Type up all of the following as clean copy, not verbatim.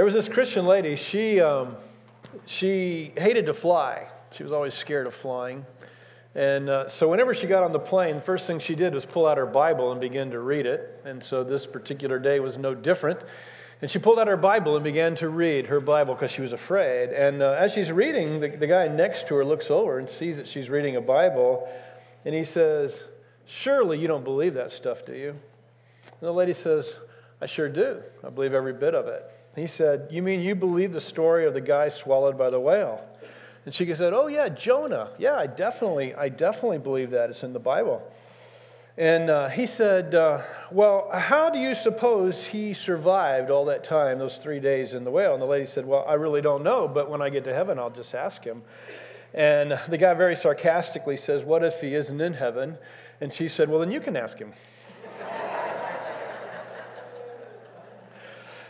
There was this Christian lady. She hated to fly. She was always scared of flying. And so whenever she got on the plane, the first thing she did was pull out her Bible and begin to read it. And so this particular day was no different. And she pulled out her Bible and began to read her Bible because she was afraid. And as she's reading, the guy next to her looks over and sees that she's reading a Bible. And he says, "Surely you don't believe that stuff, do you?" And the lady says, "I sure do. I believe every bit of it." He said, "You mean you believe the story of the guy swallowed by the whale?" And she said, "Oh yeah, Jonah. Yeah, I definitely believe that. It's in the Bible." And he said, "Well, how do you suppose he survived all that time, those 3 days in the whale?" And the lady said, "Well, I really don't know, but when I get to heaven, I'll just ask him." And the guy very sarcastically says, "What if he isn't in heaven?" And she said, "Well, then you can ask him."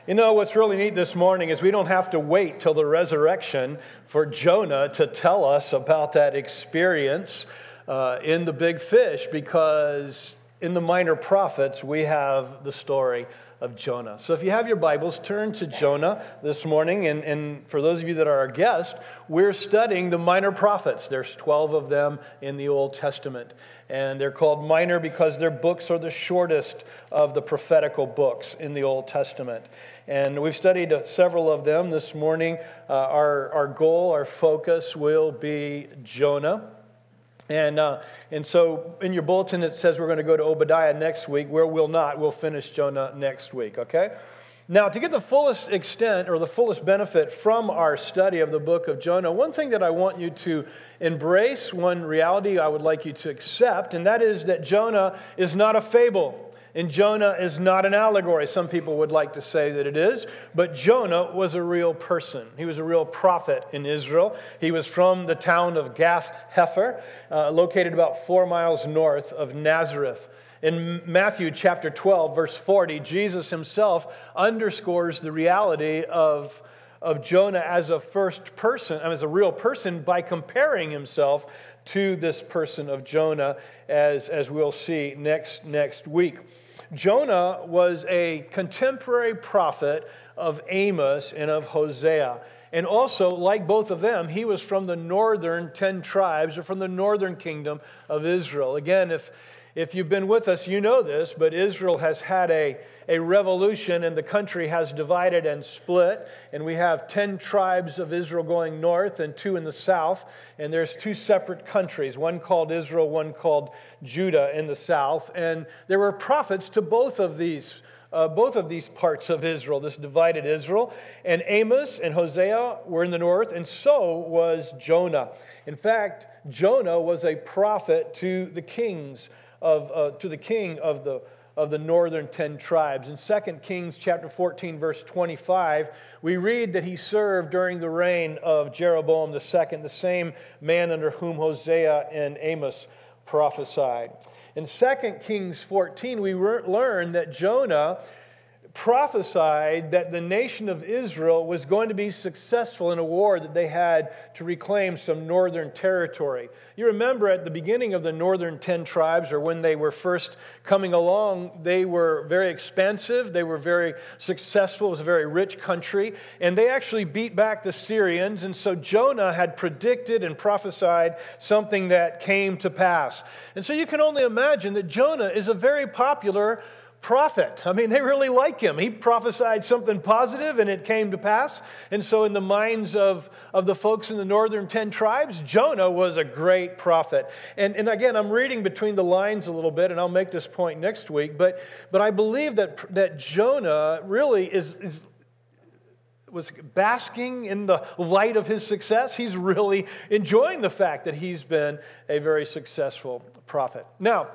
You know, what's really neat this morning is we don't have to wait till the resurrection for Jonah to tell us about that experience in the big fish, because in the minor prophets, we have the story of Jonah. So if you have your Bibles, turn to Jonah this morning. And for those of you that are our guest, we're studying the minor prophets. There's 12 of them in the Old Testament. And they're called minor because their books are the shortest of the prophetical books in the Old Testament. And we've studied several of them this morning. Our goal, our focus will be Jonah. And so in your bulletin it says we're going to go to Obadiah next week. Where we'll not. We'll finish Jonah next week, okay? Now, to get the fullest extent or the fullest benefit from our study of the book of Jonah, one thing that I want you to embrace, one reality I would like you to accept, and that is that Jonah is not a fable, and Jonah is not an allegory. Some people would like to say that it is, but Jonah was a real person. He was a real prophet in Israel. He was from the town of Gath Hefer, located about 4 miles north of Nazareth. In Matthew chapter 12, verse 40, Jesus himself underscores the reality of Jonah as a first person, as a real person, by comparing himself to this person of Jonah, as we'll see next week. Jonah was a contemporary prophet of Amos and of Hosea. And also, like both of them, he was from the northern 10 tribes, or from the northern kingdom of Israel. Again, if you've been with us, you know this, but Israel has had a revolution, and the country has divided and split, and we have 10 tribes of Israel going north and 2 in the south, and there's 2 separate countries, one called Israel, one called Judah in the south, and there were prophets to both of these parts of Israel, this divided Israel. And Amos and Hosea were in the north, and so was Jonah. In fact, Jonah was a prophet to the kings of the northern 10 tribes. In 2 Kings chapter 14, verse 25, we read that he served during the reign of Jeroboam II, the same man under whom Hosea and Amos prophesied. In 2 Kings 14, we learn that Jonah prophesied that the nation of Israel was going to be successful in a war that they had to reclaim some northern territory. You remember at the beginning of the northern 10 tribes, or when they were first coming along, they were very expansive, they were very successful, it was a very rich country, and they actually beat back the Syrians, and so Jonah had predicted and prophesied something that came to pass. And so you can only imagine that Jonah is a very popular prophet. I mean, they really like him. He prophesied something positive and it came to pass. And so in the minds of the folks in the northern 10 tribes, Jonah was a great prophet. And again, I'm reading between the lines a little bit, and I'll make this point next week, but I believe that Jonah really was basking in the light of his success. He's really enjoying the fact that he's been a very successful prophet. Now,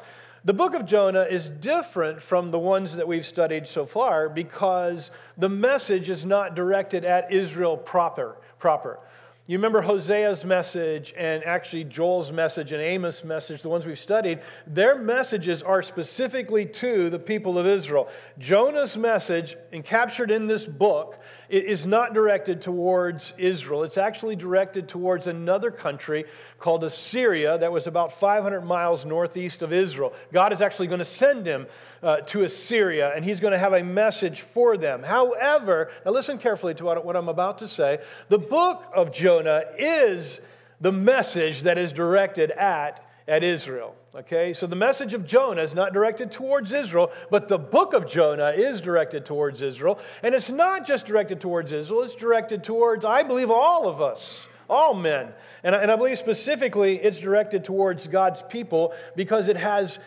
the book of Jonah is different from the ones that we've studied so far because the message is not directed at Israel proper. You remember Hosea's message and actually Joel's message and Amos' message, the ones we've studied. Their messages are specifically to the people of Israel. Jonah's message, captured in this book, is not directed towards Israel. It's actually directed towards another country called Assyria that was about 500 miles northeast of Israel. God is actually going to send him to Assyria, and he's going to have a message for them. However, now listen carefully to what I'm about to say. The book of Jonah is the message that is directed at Israel. Okay, so the message of Jonah is not directed towards Israel, but the book of Jonah is directed towards Israel. And it's not just directed towards Israel, it's directed towards, I believe, all of us, all men. And I believe specifically it's directed towards God's people because it has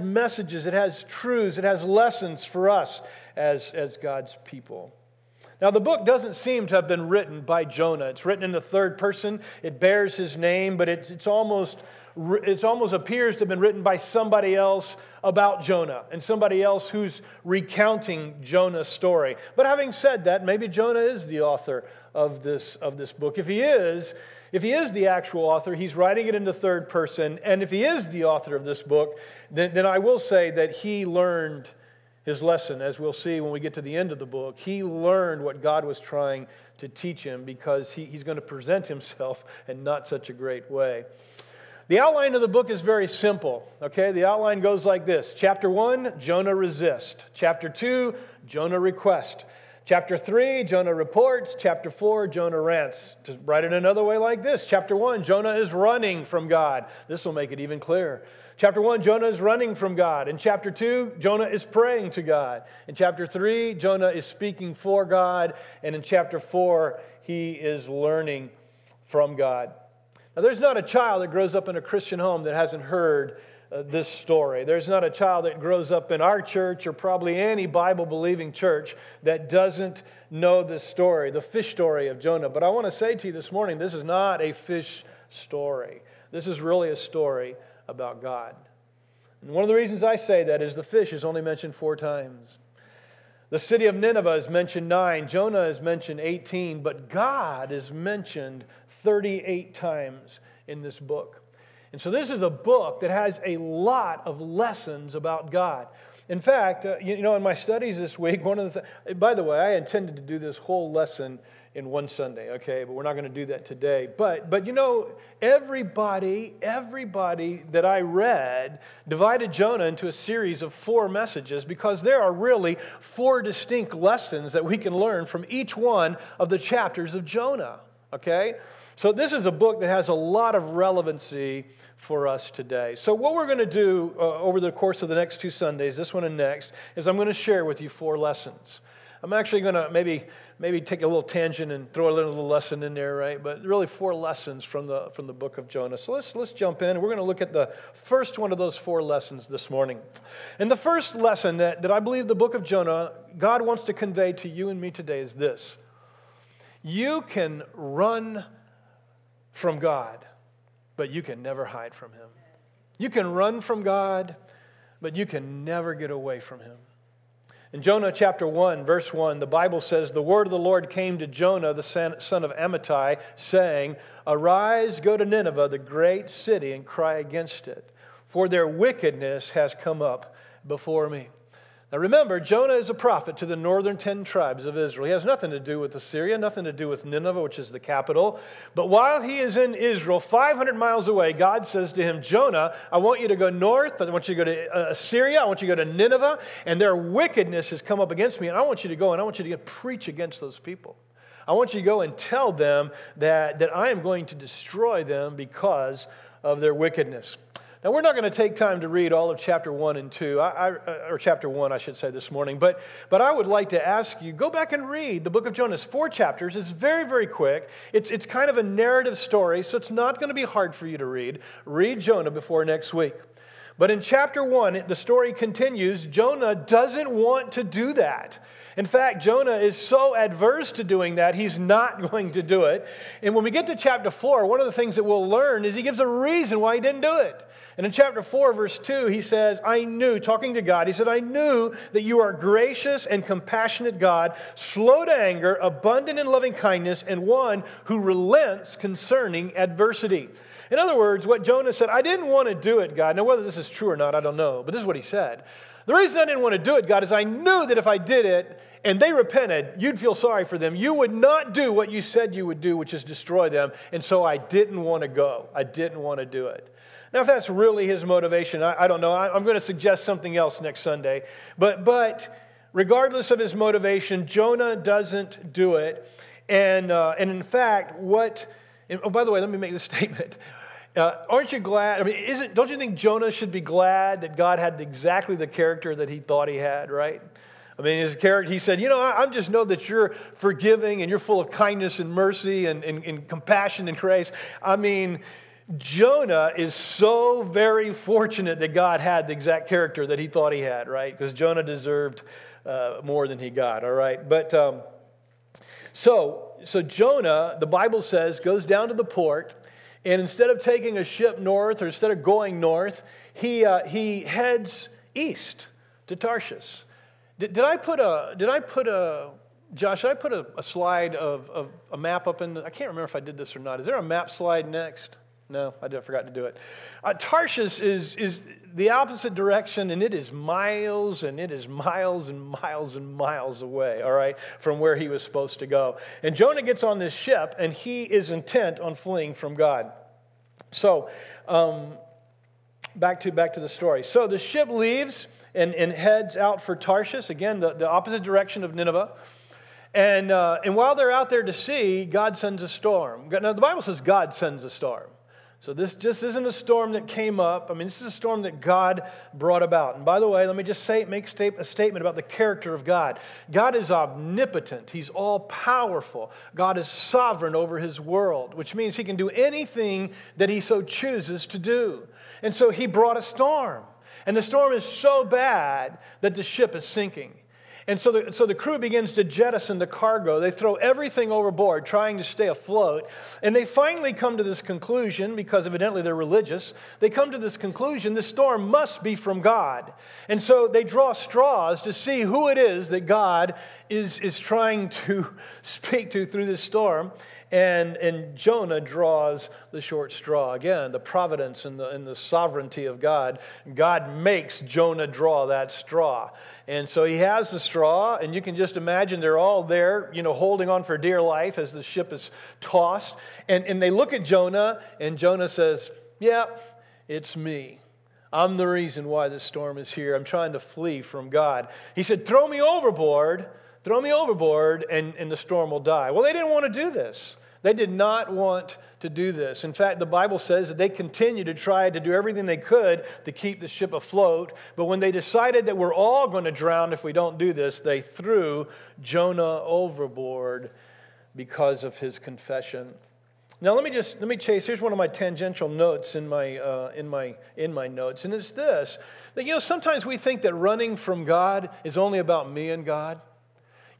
messages, it has truths, it has lessons for us as God's people. Now, the book doesn't seem to have been written by Jonah. It's written in the third person. It bears his name, but it almost appears to have been written by somebody else about Jonah and somebody else who's recounting Jonah's story. But having said that, maybe Jonah is the author of this book. If he is the actual author, he's writing it in the third person. And if he is the author of this book, then I will say that he learned his lesson, as we'll see when we get to the end of the book. He learned what God was trying to teach him because he's going to present himself in not such a great way. The outline of the book is very simple, okay? The outline goes like this. Chapter 1, Jonah resists. Chapter 2, Jonah requests. Chapter 3, Jonah reports. Chapter 4, Jonah rants. Just write it another way like this. Chapter 1, Jonah is running from God. This will make it even clearer. Chapter 1, Jonah is running from God. In chapter 2, Jonah is praying to God. In chapter 3, Jonah is speaking for God. And in chapter 4, he is learning from God. Now, there's not a child that grows up in a Christian home that hasn't heard this story. There's not a child that grows up in our church or probably any Bible-believing church that doesn't know this story, the fish story of Jonah. But I want to say to you this morning, this is not a fish story. This is really a story about God. And one of the reasons I say that is the fish is only mentioned 4 times. The city of Nineveh is mentioned 9. Jonah is mentioned 18. But God is mentioned 38 times in this book. And so this is a book that has a lot of lessons about God. In fact, in my studies this week, by the way, I intended to do this whole lesson in one Sunday, okay? But we're not going to do that today. But everybody that I read divided Jonah into a series of 4 messages because there are really 4 distinct lessons that we can learn from each one of the chapters of Jonah, okay? So this is a book that has a lot of relevancy for us today. So what we're going to do over the course of the next 2 Sundays, this one and next, is I'm going to share with you 4 lessons. I'm actually going to maybe take a little tangent and throw a little lesson in there, right? But really 4 lessons from the book of Jonah. So let's jump in. We're going to look at the first one of those 4 lessons this morning. And the first lesson that I believe the book of Jonah, God wants to convey to you and me today is this. You can run from God, but you can never hide from Him. You can run from God, but you can never get away from Him. In Jonah chapter 1, verse 1, the Bible says, "The word of the Lord came to Jonah, the son of Amittai, saying, 'Arise, go to Nineveh, the great city, and cry against it, for their wickedness has come up before me.'" Now remember, Jonah is a prophet to the northern 10 tribes of Israel. He has nothing to do with Assyria, nothing to do with Nineveh, which is the capital. But while he is in Israel, 500 miles away, God says to him, "Jonah, I want you to go north. I want you to go to Assyria. I want you to go to Nineveh. And their wickedness has come up against me. And I want you to go and I want you to preach against those people. I want you to go and tell them that I am going to destroy them because of their wickedness." Now, we're not going to take time to read all of chapter 1 and 2, or chapter 1, I should say, this morning, but I would like to ask you, go back and read the book of Jonah. It's 4 chapters. It's very, very quick. It's kind of a narrative story, so it's not going to be hard for you to read. Read Jonah before next week. But in chapter 1, the story continues. Jonah doesn't want to do that. In fact, Jonah is so adverse to doing that, he's not going to do it. And when we get to chapter 4, one of the things that we'll learn is he gives a reason why he didn't do it. And in chapter 4, verse 2, he says, I knew, talking to God, he said, I knew that you are gracious and compassionate God, slow to anger, abundant in loving kindness, and one who relents concerning adversity. In other words, what Jonah said, I didn't want to do it, God. Now, whether this is true or not, I don't know, but this is what he said. The reason I didn't want to do it, God, is I knew that if I did it and they repented, you'd feel sorry for them. You would not do what you said you would do, which is destroy them. And so I didn't want to go. I didn't want to do it. Now, if that's really his motivation, I don't know. I'm going to suggest something else next Sunday. But regardless of his motivation, Jonah doesn't do it. And in fact, oh, by the way, let me make this statement. Aren't you glad? I mean, don't you think Jonah should be glad that God had exactly the character that he thought he had, right? I mean, his character, he said, you know, I just know that you're forgiving and you're full of kindness and mercy and compassion and grace. I mean, Jonah is so very fortunate that God had the exact character that he thought he had, right? Because Jonah deserved more than he got, all right? But so Jonah, the Bible says, goes down to the port. And instead of taking a ship north, or instead of going north, he heads east to Tarshish. Josh, did I put a slide of a map up in? I can't remember if I did this or not. Is there a map slide next? No, I forgot to do it. Tarshish is the opposite direction, and it is miles and it is miles and miles and miles away, all right, from where he was supposed to go. And Jonah gets on this ship, and he is intent on fleeing from God. So back to the story. So the ship leaves and heads out for Tarshish, again, the opposite direction of Nineveh. And while they're out there to sea, God sends a storm. Now, the Bible says God sends a storm. So this just isn't a storm that came up. I mean, this is a storm that God brought about. And by the way, let me just make a statement about the character of God. God is omnipotent. He's all-powerful. God is sovereign over his world, which means he can do anything that he so chooses to do. And so he brought a storm. And the storm is so bad that the ship is sinking. And so the crew begins to jettison the cargo. They throw everything overboard, trying to stay afloat. And they finally come to this conclusion, because evidently they're religious, they come to this conclusion, this storm must be from God. And so they draw straws to see who it is that God is trying to speak to through this storm. And Jonah draws the short straw. Again, the providence and the sovereignty of God. God makes Jonah draw that straw. And so he has the straw, and you can just imagine they're all there, you know, holding on for dear life as the ship is tossed. And they look at Jonah, and Jonah says, yeah, it's me. I'm the reason why this storm is here. I'm trying to flee from God. He said, throw me overboard, and the storm will die. Well, they didn't want to do this. They did not want to do this. In fact, the Bible says that they continued to try to do everything they could to keep the ship afloat. But when they decided that we're all going to drown if we don't do this, they threw Jonah overboard because of his confession. Now let me chase. Here's one of my tangential notes in my notes, and it's this: that sometimes we think that running from God is only about me and God.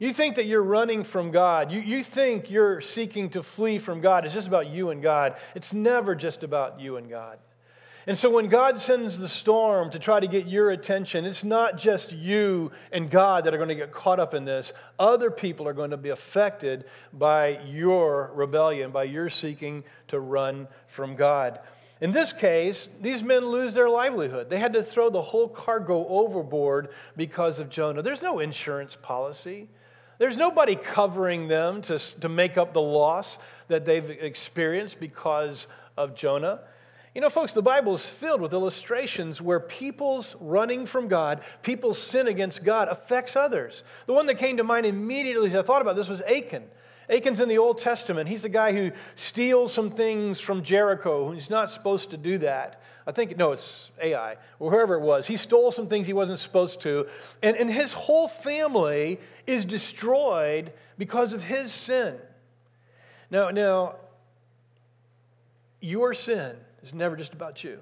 You think that you're running from God. You think you're seeking to flee from God. It's just about you and God. It's never just about you and God. And so when God sends the storm to try to get your attention, it's not just you and God that are going to get caught up in this. Other people are going to be affected by your rebellion, by your seeking to run from God. In this case, these men lose their livelihood. They had to throw the whole cargo overboard because of Jonah. There's no insurance policy. There's nobody covering them to make up the loss that they've experienced because of Jonah. Folks, the Bible is filled with illustrations where people's running from God, people's sin against God affects others. The one that came to mind immediately as I thought about this was Achan. Achan's in the Old Testament. He's the guy who steals some things from Jericho. He's not supposed to do that. It's Ai, or whoever it was. He stole some things he wasn't supposed to. And his whole family is destroyed because of his sin. Now, your sin is never just about you.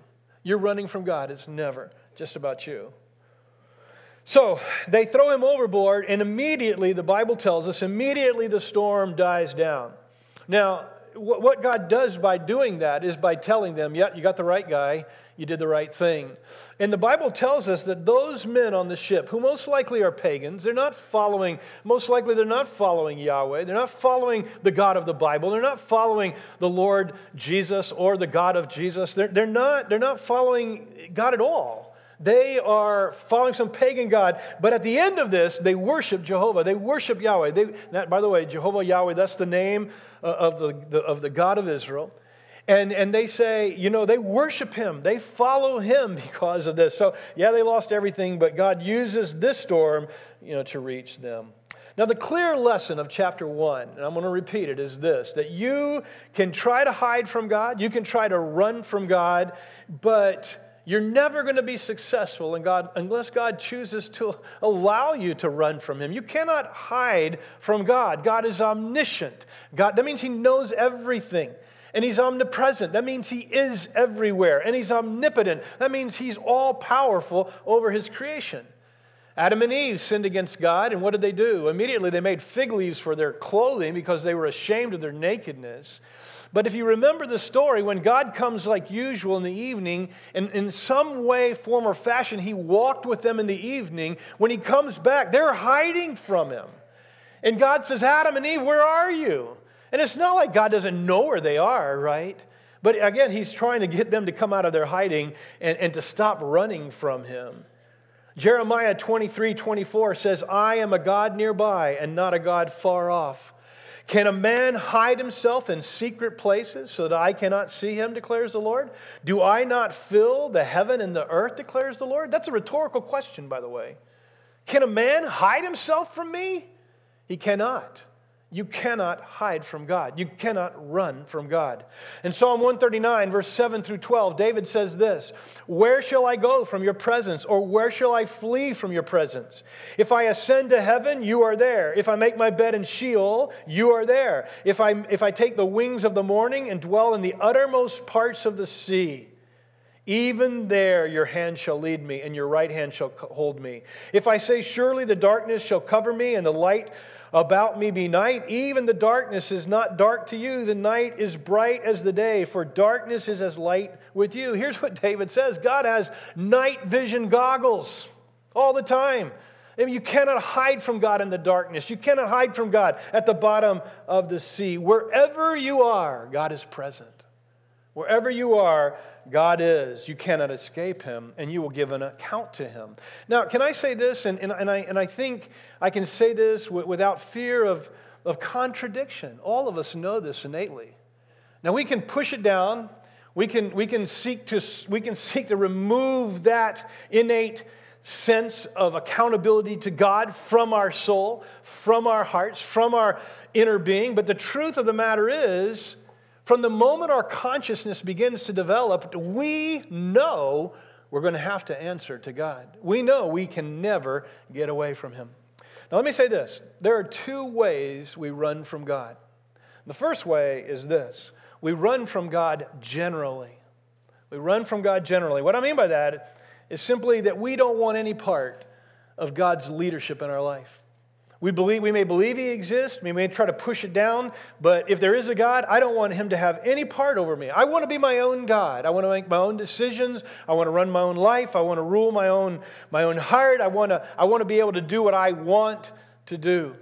you're running from God. It's never just about you. So they throw him overboard, and immediately, the Bible tells us, immediately the storm dies down. Now, what God does by doing that is by telling them, yeah, you got the right guy, you did the right thing. And the Bible tells us that those men on the ship, who most likely are pagans, they're not following Yahweh, they're not following the God of the Bible, they're not following the Lord Jesus or the God of Jesus, they're not following God at all. They are following some pagan god, but at the end of this, they worship Jehovah. They worship Yahweh. By the way, Jehovah Yahweh, that's the name of the God of Israel. And they say, they worship him. They follow him because of this. So, yeah, they lost everything, but God uses this storm, to reach them. Now, the clear lesson of chapter 1, and I'm going to repeat it, is this, that you can try to hide from God, you can try to run from God, but you're never going to be successful in God unless God chooses to allow you to run from him. You cannot hide from God. God is omniscient. God, that means he knows everything. And he's omnipresent. That means he is everywhere. And he's omnipotent. That means he's all-powerful over his creation. Adam and Eve sinned against God, and what did they do? Immediately they made fig leaves for their clothing because they were ashamed of their nakedness. But if you remember the story, when God comes like usual in the evening, and in some way, form, or fashion, he walked with them in the evening. When he comes back, they're hiding from him. And God says, Adam and Eve, where are you? And it's not like God doesn't know where they are, right? But again, he's trying to get them to come out of their hiding and to stop running from him. Jeremiah 23:24 says, I am a God nearby and not a God far off. Can a man hide himself in secret places so that I cannot see him, declares the Lord? Do I not fill the heaven and the earth, declares the Lord? That's a rhetorical question, by the way. Can a man hide himself from me? He cannot. You cannot hide from God. You cannot run from God. In Psalm 139, verse 7 through 12, David says this, where shall I go from your presence, or where shall I flee from your presence? If I ascend to heaven, you are there. If I make my bed in Sheol, you are there. If I take the wings of the morning and dwell in the uttermost parts of the sea, even there your hand shall lead me, and your right hand shall hold me. If I say, surely the darkness shall cover me, and the light about me be night, even the darkness is not dark to you. The night is bright as the day, for darkness is as light with you. Here's what David says. God has night vision goggles all the time. You cannot hide from God in the darkness. You cannot hide from God at the bottom of the sea. Wherever you are, God is present. Wherever you are, God is. You cannot escape him, and you will give an account to him. Now, can I say this, and I think I can say this without fear of contradiction. All of us know this innately. Now, we can push it down. We can seek to remove that innate sense of accountability to God from our soul, from our hearts, from our inner being. But the truth of the matter is, from the moment our consciousness begins to develop, we know we're going to have to answer to God. We know we can never get away from him. Now, let me say this. There are two ways we run from God. The first way is this. We run from God generally. We run from God generally. What I mean by that is simply that we don't want any part of God's leadership in our life. We may believe he exists, we may try to push it down, but if there is a God, I don't want him to have any part over me. I want to be my own God. I want to make my own decisions. I want to run my own life. I want to rule my own heart. I want to be able to do what I want to do.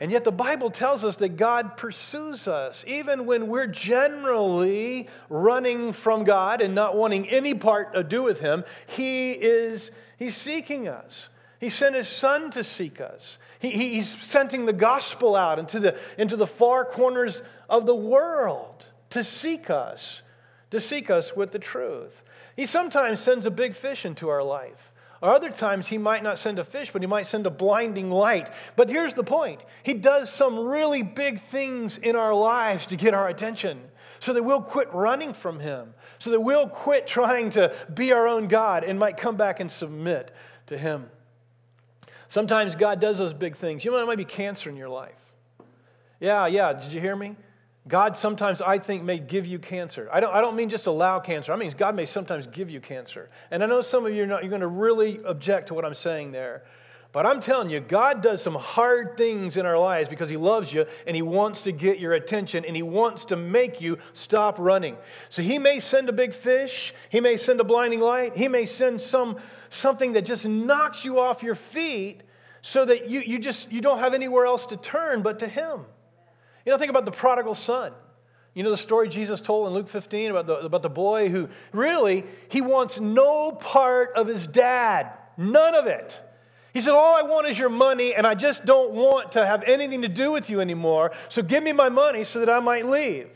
And yet the Bible tells us that God pursues us, even when we're generally running from God and not wanting any part to do with him. He's seeking us. He sent his son to seek us. He's sending the gospel out into the far corners of the world to seek us with the truth. He sometimes sends a big fish into our life. Or other times he might not send a fish, but he might send a blinding light. But here's the point. He does some really big things in our lives to get our attention so that we'll quit running from him, so that we'll quit trying to be our own God and might come back and submit to him. Sometimes God does those big things. It might be cancer in your life. Yeah, did you hear me? God sometimes, I think, may give you cancer. I don't mean just allow cancer. I mean God may sometimes give you cancer. And I know some of you you're going to really object to what I'm saying there. But I'm telling you, God does some hard things in our lives because He loves you and He wants to get your attention and He wants to make you stop running. So He may send a big fish. He may send a blinding light. He may send something that just knocks you off your feet so that you don't have anywhere else to turn but to Him. You know, think about the prodigal son. You know the story Jesus told in Luke 15 about the boy who really, he wants no part of his dad. None of it. He said, all I want is your money, and I just don't want to have anything to do with you anymore, so give me my money so that I might leave.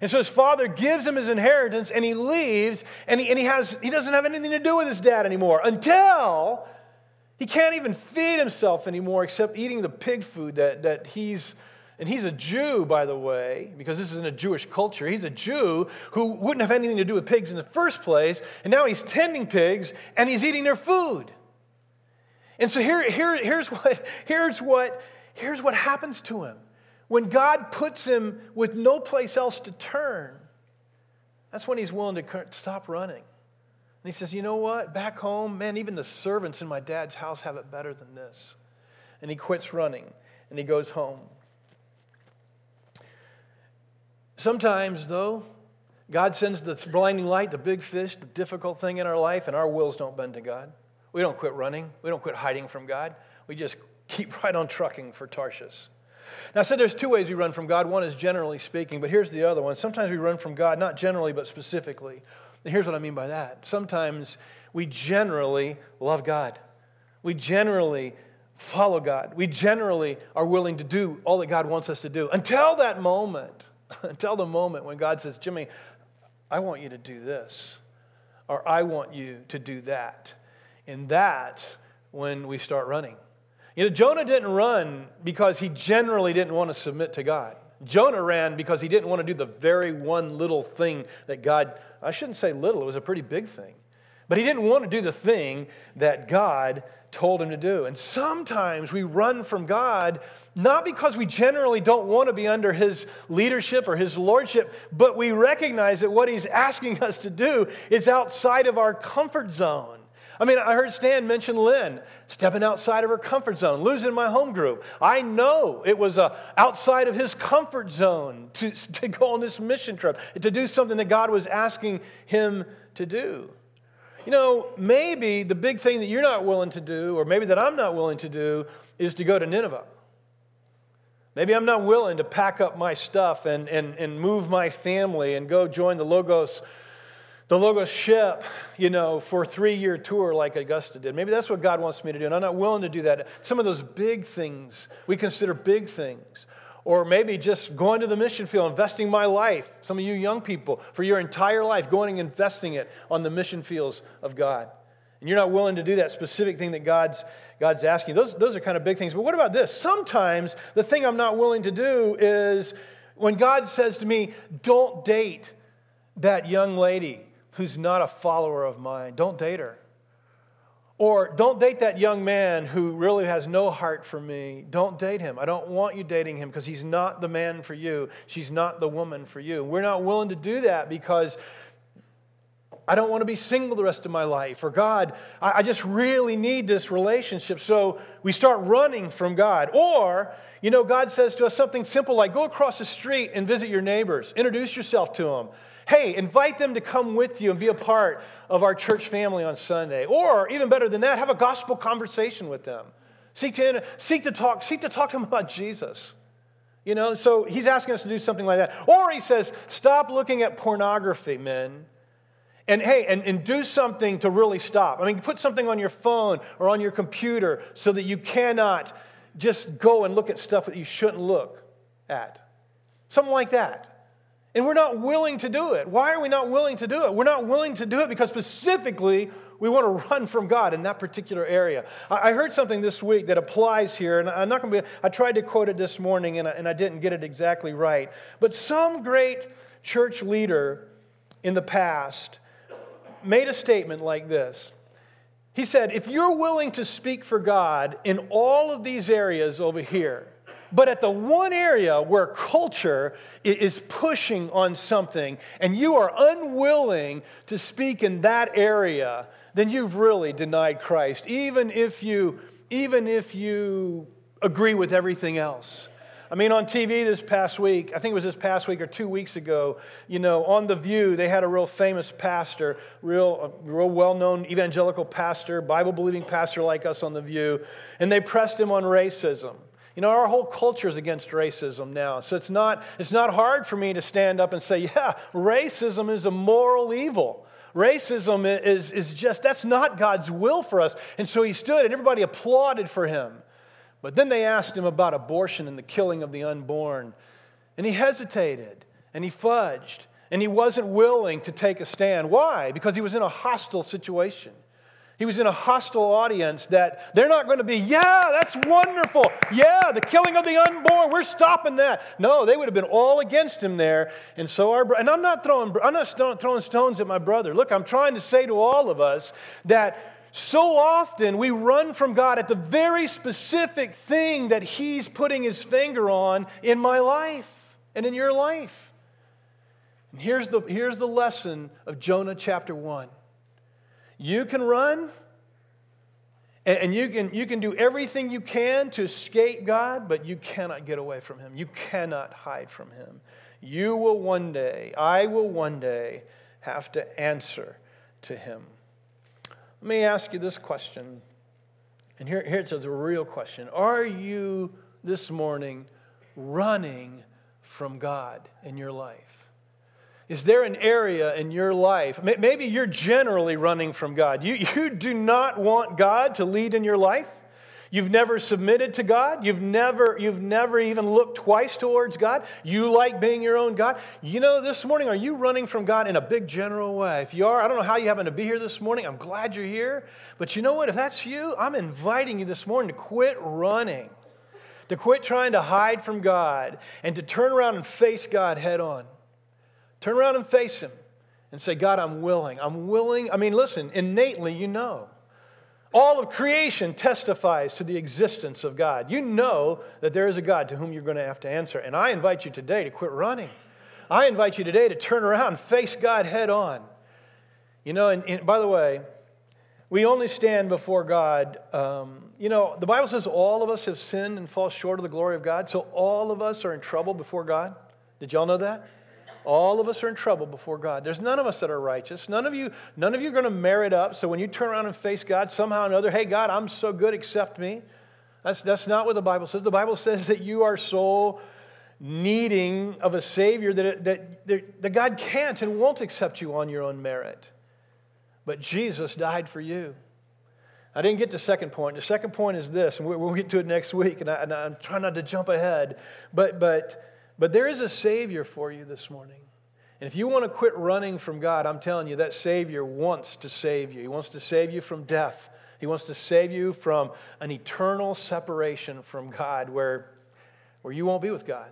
And so his father gives him his inheritance, and he leaves, and he doesn't have anything to do with his dad anymore until he can't even feed himself anymore except eating the pig food that he's... And he's a Jew, by the way, because this is in a Jewish culture. He's a Jew who wouldn't have anything to do with pigs in the first place, and now he's tending pigs, and he's eating their food. And so here's what happens to him. When God puts him with no place else to turn, that's when he's willing to stop running. And he says, you know what? Back home, man, even the servants in my dad's house have it better than this. And he quits running, and he goes home. Sometimes, though, God sends the blinding light, the big fish, the difficult thing in our life, and our wills don't bend to God. We don't quit running. We don't quit hiding from God. We just keep right on trucking for Tarshish. Now, I said there's two ways we run from God. One is generally speaking, but here's the other one. Sometimes we run from God, not generally, but specifically. And here's what I mean by that. Sometimes we generally love God. We generally follow God. We generally are willing to do all that God wants us to do until that moment. Until the moment when God says, Jimmy, I want you to do this, or I want you to do that. And that's when we start running. You know, Jonah didn't run because he generally didn't want to submit to God. Jonah ran because he didn't want to do the very one little thing that God, I shouldn't say little, it was a pretty big thing. But he didn't want to do the thing that God told him to do. And sometimes we run from God, not because we generally don't want to be under His leadership or His lordship, but we recognize that what He's asking us to do is outside of our comfort zone. I mean, I heard Stan mention Lynn, stepping outside of her comfort zone, losing my home group. I know it was outside of his comfort zone to go on this mission trip, to do something that God was asking him to do. You know, maybe the big thing that you're not willing to do, or maybe that I'm not willing to do, is to go to Nineveh. Maybe I'm not willing to pack up my stuff and move my family and go join the Logos ship, you know, for a 3-year tour like Augusta did. Maybe that's what God wants me to do, and I'm not willing to do that. Some of those big things we consider big things. Or maybe just going to the mission field, investing my life, some of you young people, for your entire life, going and investing it on the mission fields of God. And you're not willing to do that specific thing that God's asking you. Those are kind of big things. But what about this? Sometimes the thing I'm not willing to do is when God says to me, don't date that young lady who's not a follower of mine. Don't date her. Or don't date that young man who really has no heart for me. Don't date him. I don't want you dating him because he's not the man for you. She's not the woman for you. We're not willing to do that because I don't want to be single the rest of my life. Or God, I just really need this relationship. So we start running from God. Or, you know, God says to us something simple like go across the street and visit your neighbors. Introduce yourself to them. Hey, invite them to come with you and be a part of our church family on Sunday. Or, even better than that, have a gospel conversation with them. Seek to talk to them about Jesus. You know, so He's asking us to do something like that. Or He says, stop looking at pornography, men. And hey, and do something to really stop. I mean, put something on your phone or on your computer so that you cannot just go and look at stuff that you shouldn't look at. Something like that. And we're not willing to do it. Why are we not willing to do it? We're not willing to do it because specifically we want to run from God in that particular area. I heard something this week that applies here, and I'm not going to be, I tried to quote it this morning, and I didn't get it exactly right. But some great church leader in the past made a statement like this. He said, if you're willing to speak for God in all of these areas over here, But at the one area where culture is pushing on something and you are unwilling to speak in that area, then you've really denied Christ, even if you agree with everything else. I mean, on TV this past week, I think it was this past week or 2 weeks ago, you know, on The View, they had a real famous pastor, real well-known evangelical pastor, Bible-believing pastor like us on The View, and they pressed him on racism. You know, our whole culture is against racism now, so it's not hard for me to stand up and say, yeah, racism is a moral evil. Racism is just, that's not God's will for us. And so he stood and everybody applauded for him. But then they asked him about abortion and the killing of the unborn. And he hesitated and he fudged and he wasn't willing to take a stand. Why? Because he was in a hostile situation. He was in a hostile audience that they're not going to be, yeah, that's wonderful. Yeah, the killing of the unborn, we're stopping that. No, they would have been all against him there. And so I'm not throwing stones at my brother. Look, I'm trying to say to all of us that so often we run from God at the very specific thing that He's putting His finger on in my life and in your life. And here's the lesson of Jonah chapter 1. You can run, and you can do everything you can to escape God, but you cannot get away from Him. You cannot hide from Him. You will one day, I will one day have to answer to Him. Let me ask you this question, and here it's a real question. Are you this morning running from God in your life? Is there an area in your life, maybe you're generally running from God. You do not want God to lead in your life. You've never submitted to God. You've never even looked twice towards God. You like being your own God. You know, this morning, are you running from God in a big general way? If you are, I don't know how you happen to be here this morning. I'm glad you're here. But you know what? If that's you, I'm inviting you this morning to quit running, to quit trying to hide from God, and to turn around and face God head on. Turn around and face Him and say, God, I'm willing. I'm willing. I mean, listen, innately you know. All of creation testifies to the existence of God. You know that there is a God to whom you're going to have to answer. And I invite you today to quit running. I invite you today to turn around and face God head on. You know, and by the way, we only stand before God. You know, the Bible says all of us have sinned and fall short of the glory of God. So all of us are in trouble before God. Did y'all know that? All of us are in trouble before God. There's none of us that are righteous. None of you are going to merit up. So when you turn around and face God somehow or another, hey, God, I'm so good, accept me. That's not what the Bible says. The Bible says that you are so needing of a Savior that God can't and won't accept you on your own merit. But Jesus died for you. I didn't get to the second point. The second point is this, and we'll get to it next week, and I'm trying not to jump ahead, But there is a Savior for you this morning. And if you want to quit running from God, I'm telling you, that Savior wants to save you. He wants to save you from death. He wants to save you from an eternal separation from God where you won't be with God.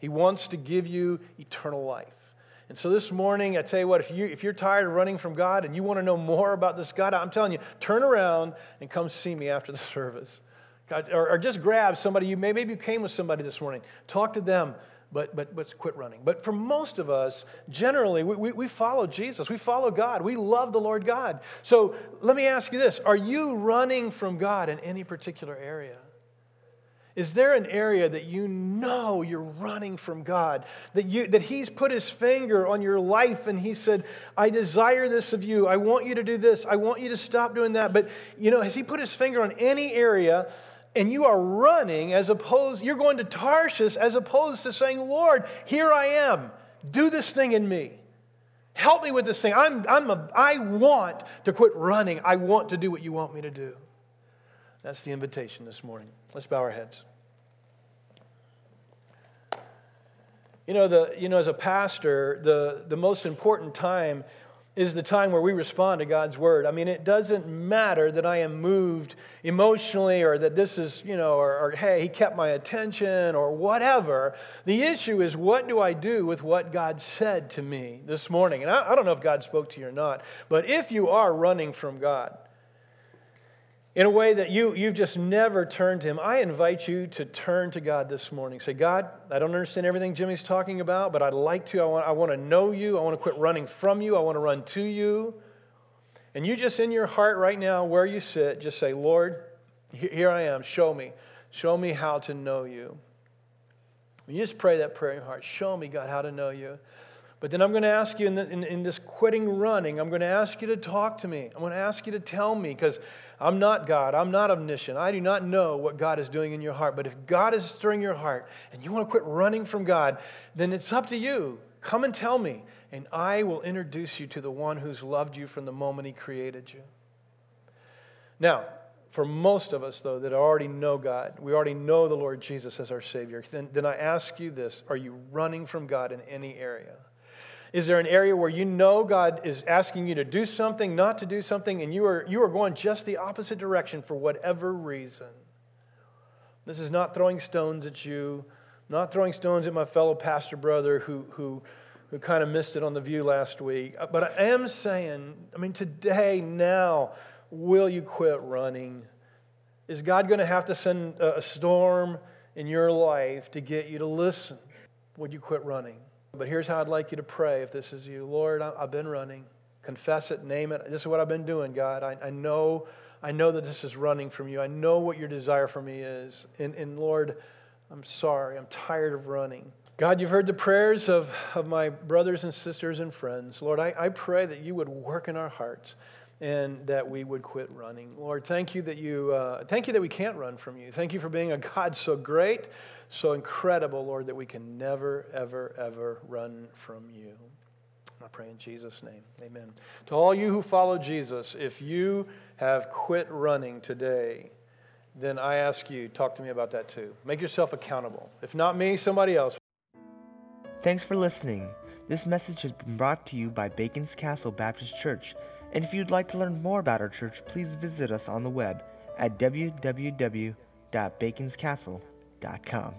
He wants to give you eternal life. And so this morning, I tell you what, if you're tired of running from God and you want to know more about this God, I'm telling you, turn around and come see me after the service. God, or just grab somebody. Maybe you came with somebody this morning. Talk to them, but quit running. But for most of us, generally, we follow Jesus. We follow God. We love the Lord God. So let me ask you this. Are you running from God in any particular area? Is there an area that you know you're running from God, that He's put His finger on your life and He said, I desire this of you. I want you to do this. I want you to stop doing that. But, you know, has He put His finger on any area? And you are running you're going to Tarshish as opposed to saying, Lord, here I am. Do this thing in me. Help me with this thing. I want to quit running. I want to do what you want me to do. That's the invitation this morning. Let's bow our heads. You know, as a pastor, the most important time is the time where we respond to God's word. I mean, it doesn't matter that I am moved emotionally or that this is, you know, or hey, he kept my attention or whatever. The issue is, what do I do with what God said to me this morning? And I don't know if God spoke to you or not, but if you are running from God, in a way that you've just never turned to Him. I invite you to turn to God this morning. Say, God, I don't understand everything Jimmy's talking about, but I'd like to. I want to know you. I want to quit running from you. I want to run to you. And you just in your heart right now, where you sit, just say, Lord, here I am. Show me. Show me how to know you. And you just pray that prayer in your heart. Show me, God, how to know you. But then I'm going to ask you in this quitting running, I'm going to ask you to talk to me. I'm going to ask you to tell me, because I'm not God. I'm not omniscient. I do not know what God is doing in your heart. But if God is stirring your heart and you want to quit running from God, then it's up to you. Come and tell me, and I will introduce you to the one who's loved you from the moment He created you. Now, for most of us, though, that already know God, we already know the Lord Jesus as our Savior, then I ask you this. Are you running from God in any area? Is there an area where you know God is asking you to do something, not to do something, and you are going just the opposite direction for whatever reason? This is not throwing stones at you, not throwing stones at my fellow pastor brother who kind of missed it on The View last week. But I am saying, today, now, will you quit running? Is God going to have to send a storm in your life to get you to listen? Would you quit running? But here's how I'd like you to pray if this is you. Lord, I've been running. Confess it, name it. This is what I've been doing, God. I know that this is running from you. I know what your desire for me is. And Lord, I'm sorry. I'm tired of running. God, you've heard the prayers of my brothers and sisters and friends. Lord, I pray that you would work in our hearts and that we would quit running. Lord, thank you that we can't run from you. Thank you for being a God so great, so incredible, Lord, that we can never, ever, ever run from you. I pray in Jesus' name, amen. To all you who follow Jesus, if you have quit running today, then I ask you, talk to me about that too. Make yourself accountable. If not me, somebody else. Thanks for listening. This message has been brought to you by Bacon's Castle Baptist Church. And if you'd like to learn more about our church, please visit us on the web at www.baconscastle.com.